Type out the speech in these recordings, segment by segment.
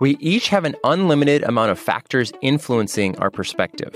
We each have an unlimited amount of factors influencing our perspective.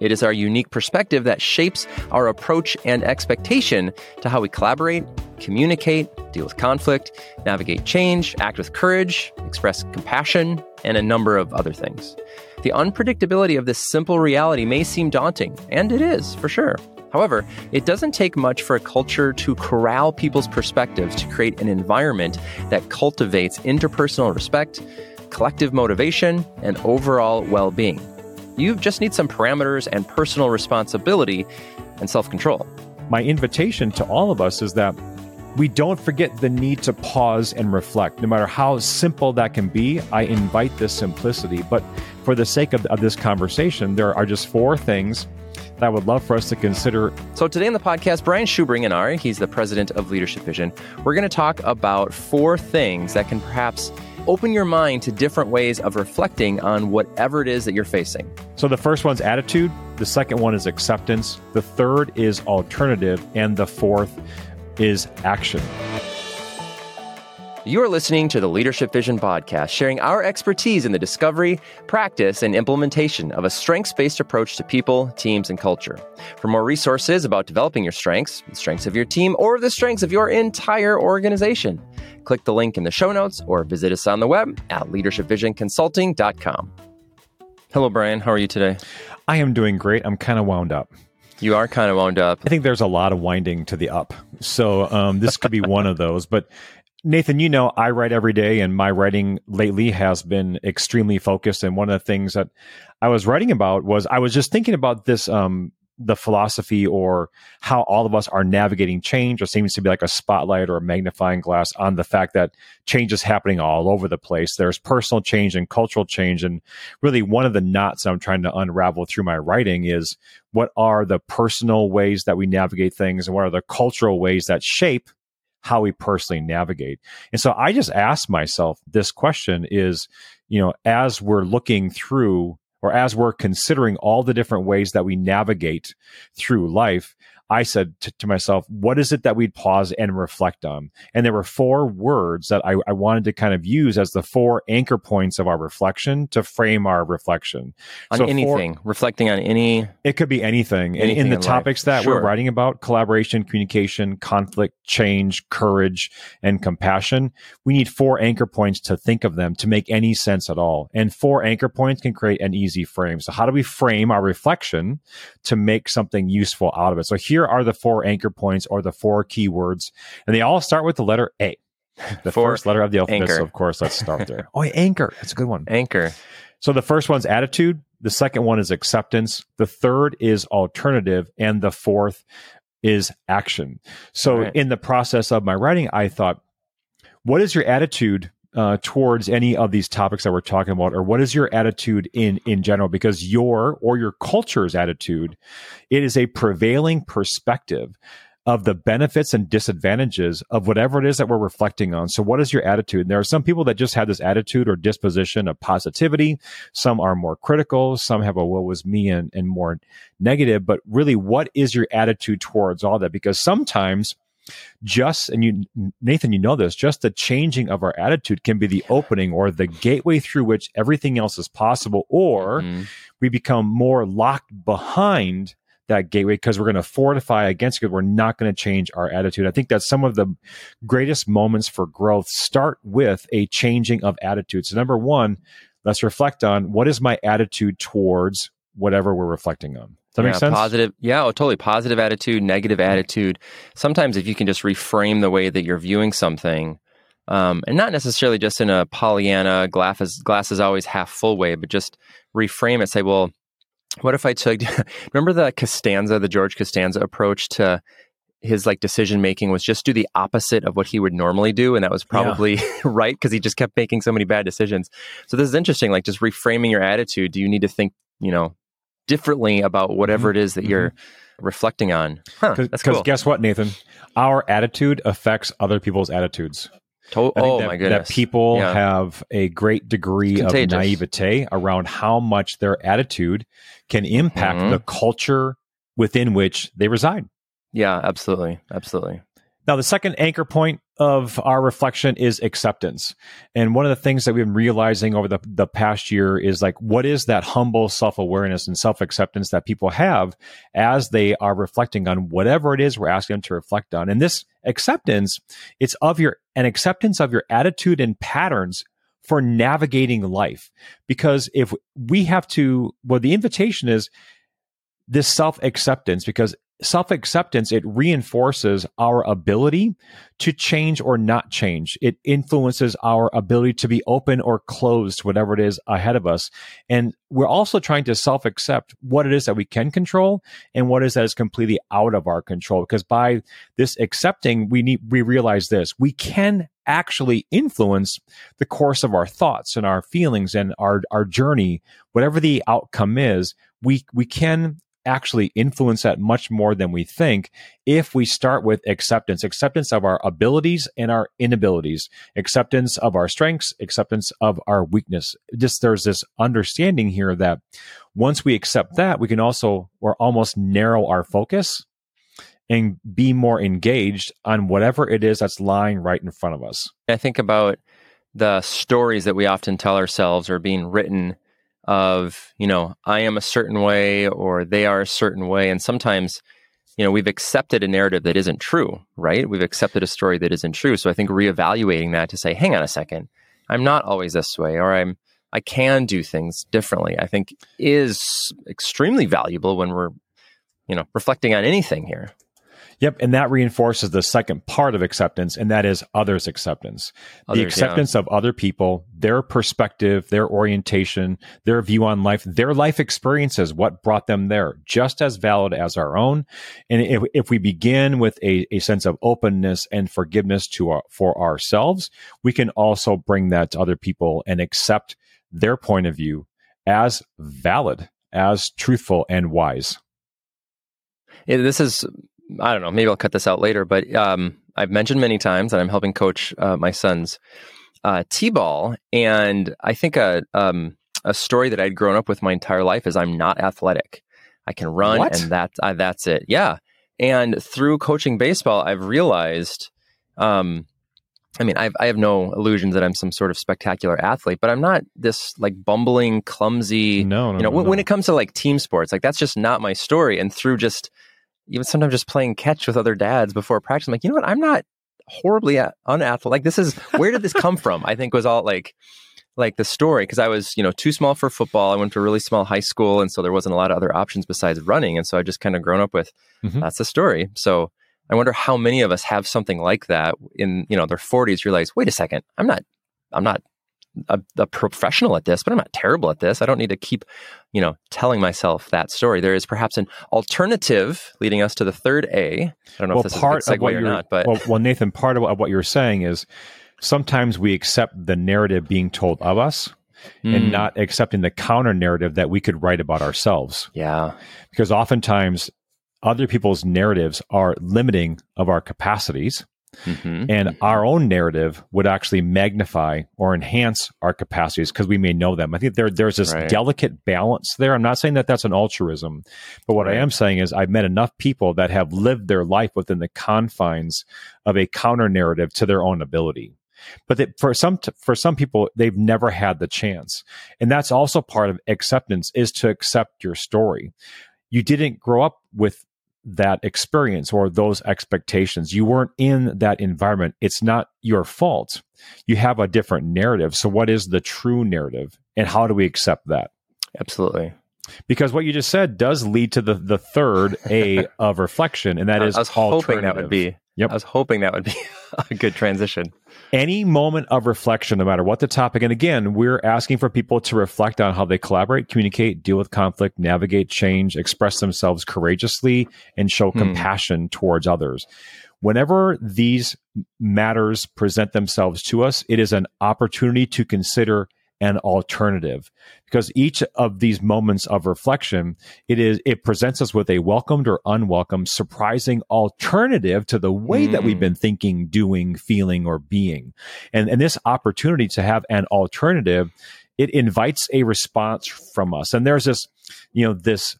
It is our unique perspective that shapes our approach and expectation to how we collaborate, communicate, deal with conflict, navigate change, act with courage, express compassion, and a number of other things. The unpredictability of this simple reality may seem daunting, and it is, for sure. However, it doesn't take much for a culture to corral people's perspectives to create an environment that cultivates interpersonal respect, collective motivation, and overall well-being. You just need some parameters and personal responsibility and self-control. My invitation to all of us is that we don't forget the need to pause and reflect. No matter how simple that can be, I invite this simplicity. But for the sake of this conversation, there are just four things that I would love for us to consider. So today on the podcast, Brian Shubring and I, he's the president of Leadership Vision. We're going to talk about four things that can perhaps open your mind to different ways of reflecting on whatever it is that you're facing. So the first one's attitude. The second one is acceptance. The third is alternative. And the fourth is action. You're listening to the Leadership Vision Podcast, sharing our expertise in the discovery, practice, and implementation of a strengths-based approach to people, teams, and culture. For more resources about developing your strengths, the strengths of your team, or the strengths of your entire organization, click the link in the show notes or visit us on the web at leadershipvisionconsulting.com. Hello, Brian. How are you today? I am doing great. I'm kind of wound up. You are kind of wound up. I think there's a lot of winding to the up. So this could be one of those, but Nathan, you know, I write every day, and my writing lately has been extremely focused. And one of the things that I was writing about was I was just thinking about this, the philosophy or how all of us are navigating change, or seems to be like a spotlight or a magnifying glass on the fact that change is happening all over the place. There's personal change and cultural change. And really one of the knots I'm trying to unravel through my writing is what are the personal ways that we navigate things and what are the cultural ways that shape how we personally navigate. And so I just asked myself this question is, you know, as we're looking through or as we're considering all the different ways that we navigate through life, I said to myself, what is it that we'd pause and reflect on? And there were four words that I wanted to kind of use as the four anchor points of our reflection to frame our reflection. On so anything, reflecting on any... It could be anything. In the topics life. That sure. We're writing about, collaboration, communication, conflict, change, courage, and compassion, we need four anchor points to think of them to make any sense at all. And four anchor points can create an easy frame. So how do we frame our reflection to make something useful out of it? So here are the four anchor points or the four keywords, and they all start with the letter A, the first letter of the alphabet. Anchor. So, of course, let's start there. Oh, anchor. That's a good one. Anchor. So the first one's attitude. The second one is acceptance. The third is alternative. And the fourth is action. So In the process of my writing, I thought, what is your attitude towards any of these topics that we're talking about, or what is your attitude in general? Because your culture's attitude, it is a prevailing perspective of the benefits and disadvantages of whatever it is that we're reflecting on. So what is your attitude? And there are some people that just have this attitude or disposition of positivity. Some are more critical. Some have a what was me and more negative. But really, what is your attitude towards all that? Because sometimes Nathan, you know this, just the changing of our attitude can be the opening or the gateway through which everything else is possible, or we become more locked behind that gateway because we're going to fortify against it. We're not going to change our attitude. I think that some of the greatest moments for growth start with a changing of attitude. So number one, let's reflect on what is my attitude towards whatever we're reflecting on. Does that make sense? Positive. Yeah, totally. Positive attitude, negative attitude. Sometimes if you can just reframe the way that you're viewing something, and not necessarily just in a Pollyanna, glass is always half full way, but just reframe it. Say, well, what if I took... Remember the George Costanza approach to his decision making was just do the opposite of what he would normally do. And that was probably right because he just kept making so many bad decisions. So this is interesting, just reframing your attitude. Do you need to think, differently about whatever it is that you're reflecting on? That's cool. Because guess what, Nathan? Our attitude affects other people's attitudes. My goodness. That people have a great degree of naivete around how much their attitude can impact the culture within which they reside. Yeah, absolutely. Now, the second anchor point of our reflection is acceptance. And one of the things that we've been realizing over the past year is like, what is that humble self-awareness and self-acceptance that people have as they are reflecting on whatever it is we're asking them to reflect on? And this acceptance, it's of an acceptance of your attitude and patterns for navigating life. Because if we have to, well, the invitation is this self-acceptance, because self-acceptance, it reinforces our ability to change or not change. It influences our ability to be open or closed to whatever it is ahead of us. And we're also trying to self-accept what it is that we can control and what it is that is completely out of our control. Because by this accepting, we realize this. We can actually influence the course of our thoughts and our feelings and our journey, whatever the outcome is. We can actually influence that much more than we think if we start with acceptance of our abilities and our inabilities, acceptance of our strengths, acceptance of our weakness. Just there's this understanding here that once we accept that, we can also or almost narrow our focus and be more engaged on whatever it is that's lying right in front of us. I think about the stories that we often tell ourselves are being written of, you know, I am a certain way or they are a certain way. And sometimes, you know, we've accepted a narrative that isn't true, right? We've accepted a story that isn't true. So I think reevaluating that to say, hang on a second, I'm not always this way, or I can do things differently, I think is extremely valuable when we're, you know, reflecting on anything here. Yep. And that reinforces the second part of acceptance, and that is others' acceptance. The acceptance of other people, their perspective, their orientation, their view on life, their life experiences, what brought them there, just as valid as our own. And if we begin with a sense of openness and forgiveness for ourselves, we can also bring that to other people and accept their point of view as valid, as truthful and wise. Yeah, this is... I don't know, maybe I'll cut this out later, but I've mentioned many times that I'm helping coach my son's T-ball. And I think a story that I'd grown up with my entire life is I'm not athletic. I can run and that's it. Yeah. And through coaching baseball, I've realized, I have no illusions that I'm some sort of spectacular athlete, but I'm not this like bumbling, clumsy, when it comes to like team sports, like that's just not my story. And through just... even sometimes just playing catch with other dads before practice, I'm like, you know what? I'm not horribly unathletic. Like this is, where did this come from? I think was all like the story. Cause I was, you know, too small for football. I went to a really small high school. And so there wasn't a lot of other options besides running. And so I just kind of grown up with, that's the story. So I wonder how many of us have something like that in, you know, their 40s, realize, wait a second, I'm not a professional at this, but I'm not terrible at this. I don't need to keep, you know, telling myself that story. There is perhaps an alternative leading us to the third A. I don't know if this is a good segue or not, but... Well, Nathan, part of what you're saying is sometimes we accept the narrative being told of us and not accepting the counter narrative that we could write about ourselves. Yeah. Because oftentimes other people's narratives are limiting of our capacities. And our own narrative would actually magnify or enhance our capacities because we may know them. I think there's this delicate balance there. I'm not saying that that's an altruism, but what I am saying is I've met enough people that have lived their life within the confines of a counter narrative to their own ability. But for some people, they've never had the chance. And that's also part of acceptance, is to accept your story. You didn't grow up with that experience or those expectations. You weren't in that environment. It's not your fault. You have a different narrative. So what is the true narrative and how do we accept that? Absolutely. Because what you just said does lead to the third A of reflection, and that is alternative. I was hoping that would be a good transition. Any moment of reflection, no matter what the topic. And again, we're asking for people to reflect on how they collaborate, communicate, deal with conflict, navigate change, express themselves courageously, and show compassion towards others. Whenever these matters present themselves to us, it is an opportunity to consider an alternative, because each of these moments of reflection, it presents us with a welcomed or unwelcome, surprising alternative to the way that we've been thinking, doing, feeling, or being. And this opportunity to have an alternative, it invites a response from us. And there's this, you know, this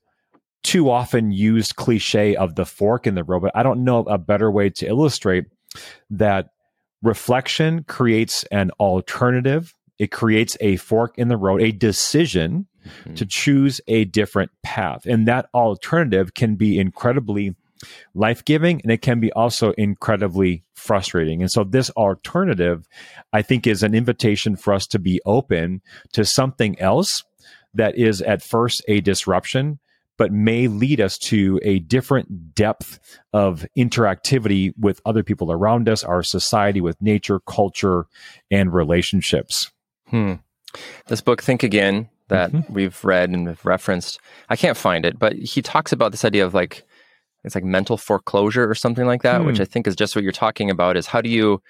too often used cliche of the fork in the road, but I don't know a better way to illustrate that reflection creates an alternative. It creates a fork in the road, a decision to choose a different path. And that alternative can be incredibly life-giving, and it can be also incredibly frustrating. And so this alternative, I think, is an invitation for us to be open to something else that is at first a disruption, but may lead us to a different depth of interactivity with other people around us, our society, with nature, culture, and relationships. This book, Think Again, that we've read and have referenced, I can't find it, but he talks about this idea of like, it's like mental foreclosure or something like that, which I think is just what you're talking about, is how do you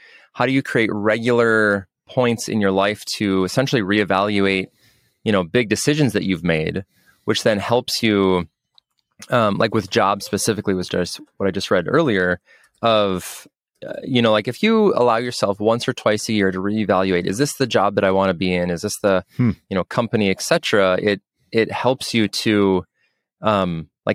create regular points in your life to essentially reevaluate, big decisions that you've made, which then helps you, like with jobs specifically, was just what I just read earlier of, like if you allow yourself once or twice a year to reevaluate, is this the job that I want to be in? Is this the, company, et cetera? It helps you to,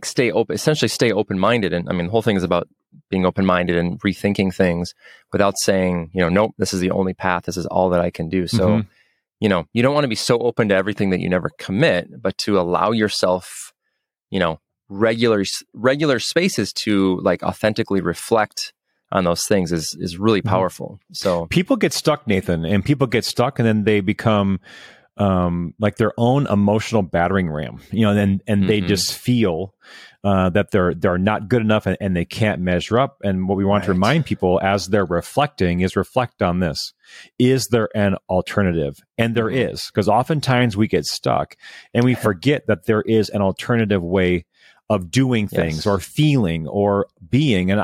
stay open-minded. And I mean, the whole thing is about being open-minded and rethinking things without saying, nope, this is the only path. This is all that I can do. So, you don't want to be so open to everything that you never commit, but to allow yourself, regular spaces to like authentically reflect on those things is really powerful. So people get stuck, Nathan, and then they become like their own emotional battering ram, and they just feel that they're not good enough and they can't measure up. And what we want to remind people as they're reflecting is reflect on this. Is there an alternative? And there is, because oftentimes we get stuck and we forget that there is an alternative way of doing things or feeling or being. And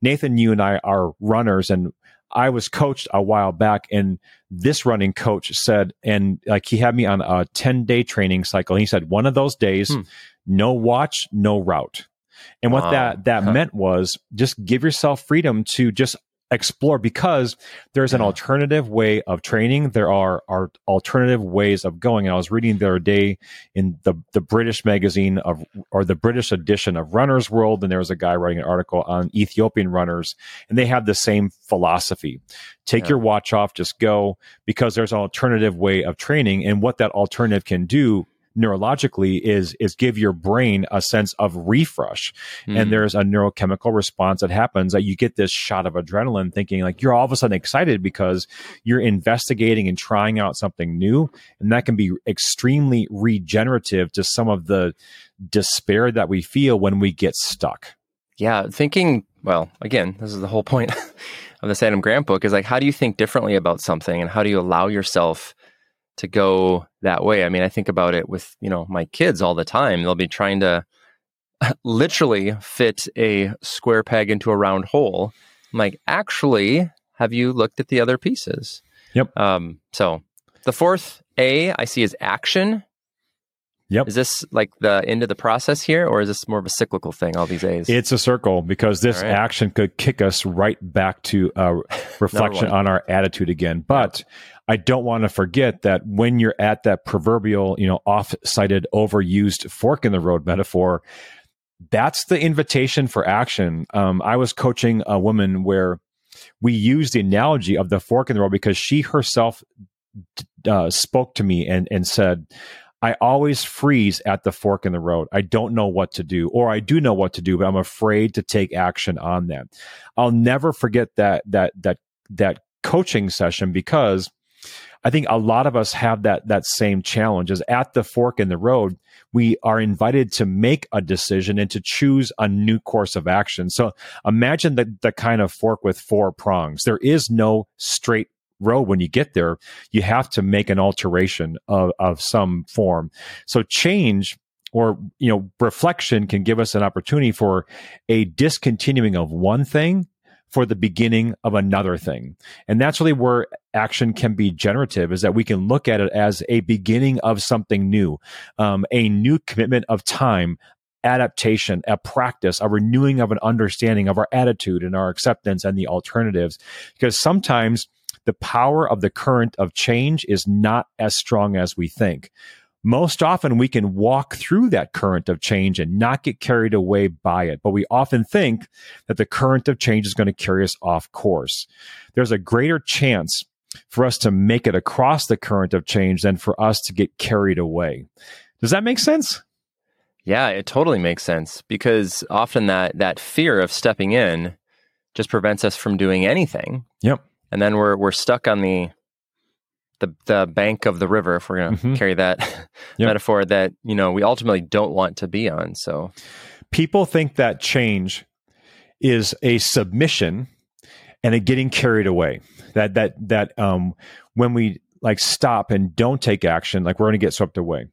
Nathan, you and I are runners, and I was coached a while back, and this running coach said, and like he had me on a 10-day training cycle. And he said, one of those days, no watch, no route. And what that meant was just give yourself freedom to just explore, because there's an alternative way of training. There are alternative ways of going. And I was reading the other day in the British magazine or the British edition of Runner's World, and there was a guy writing an article on Ethiopian runners, and they have the same philosophy. Take your watch off, just go, because there's an alternative way of training. And what that alternative can do neurologically is give your brain a sense of refresh. And there's a neurochemical response that happens that you get this shot of adrenaline, thinking like you're all of a sudden excited because you're investigating and trying out something new. And that can be extremely regenerative to some of the despair that we feel when we get stuck. Yeah. Thinking, well, again, this is the whole point of this Adam Grant book, is like, how do you think differently about something, and how do you allow yourself to go that way? I mean, I think about it with, my kids all the time. They'll be trying to literally fit a square peg into a round hole. I'm like, actually, have you looked at the other pieces? Yep. So the fourth A I see is action. Yep. Is this like the end of the process here, or is this more of a cyclical thing, all these A's? It's a circle, because this action could kick us right back to reflection on our attitude again. But I don't want to forget that when you're at that proverbial, off-sighted, overused fork in the road metaphor, that's the invitation for action. I was coaching a woman where we used the analogy of the fork in the road, because she herself spoke to me and said, I always freeze at the fork in the road. I don't know what to do, or I do know what to do, but I'm afraid to take action on that. I'll never forget that coaching session, because I think a lot of us have that same challenge. Is at the fork in the road, we are invited to make a decision and to choose a new course of action. So imagine the kind of fork with four prongs. There is no straight road. When you get there, you have to make an alteration of some form. So change, or reflection, can give us an opportunity for a discontinuing of one thing for the beginning of another thing. And that's really where action can be generative, is that we can look at it as a beginning of something new, a new commitment of time, adaptation, a practice, a renewing of an understanding of our attitude and our acceptance and the alternatives. Because sometimes the power of the current of change is not as strong as we think. most often we can walk through that current of change and not get carried away by it. But we often think that the current of change is going to carry us off course. There's a greater chance for us to make it across the current of change than for us to get carried away. Does that make sense? Yeah, it totally makes sense, because often that fear of stepping in just prevents us from doing anything. Yep. And then we're stuck on the bank of the river, if we're going to carry that metaphor, that, you know, we ultimately don't want to be on. So people think that change is a submission and a getting carried away. That when we like stop and don't take action, like we're going to get swept away.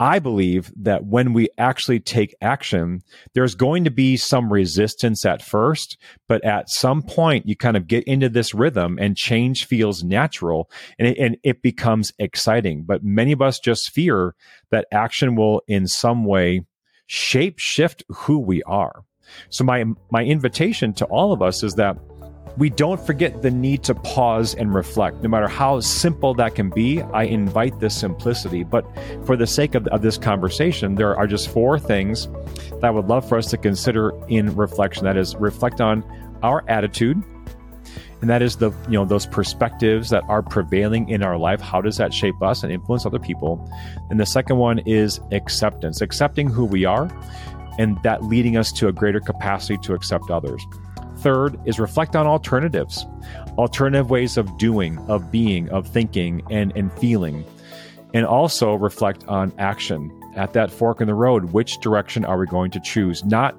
I believe that when we actually take action, there's going to be some resistance at first, but at some point you kind of get into this rhythm and change feels natural and it becomes exciting. But many of us just fear that action will in some way shape shift who we are. So my invitation to all of us is that we don't forget the need to pause and reflect. No matter how simple that can be, I invite this simplicity. But for the sake of this conversation, there are just four things that I would love for us to consider in reflection. That is, reflect on our attitude. And that is those perspectives that are prevailing in our life. How does that shape us and influence other people? And the second one is acceptance, accepting who we are, and that leading us to a greater capacity to accept others. Third is reflect on alternatives, alternative ways of doing, of being, of thinking, and feeling. And also reflect on action. At that fork in the road, which direction are we going to choose? Not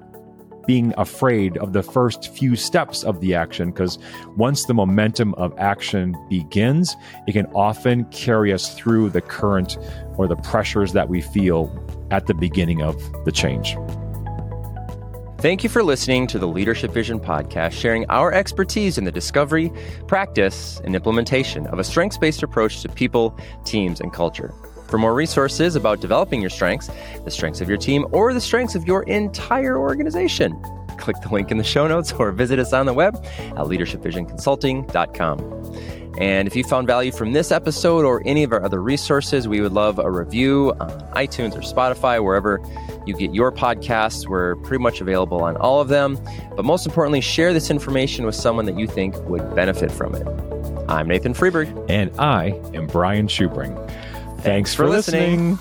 being afraid of the first few steps of the action, because once the momentum of action begins, it can often carry us through the current or the pressures that we feel at the beginning of the change. Thank you for listening to the Leadership Vision Podcast, sharing our expertise in the discovery, practice, and implementation of a strengths-based approach to people, teams, and culture. For more resources about developing your strengths, the strengths of your team, or the strengths of your entire organization, click the link in the show notes or visit us on the web at leadershipvisionconsulting.com. And if you found value from this episode or any of our other resources, we would love a review on iTunes or Spotify, wherever you get your podcasts. We're pretty much available on all of them. But most importantly, share this information with someone that you think would benefit from it. I'm Nathan Freeberg. And I am Brian Shubring. Thanks for listening.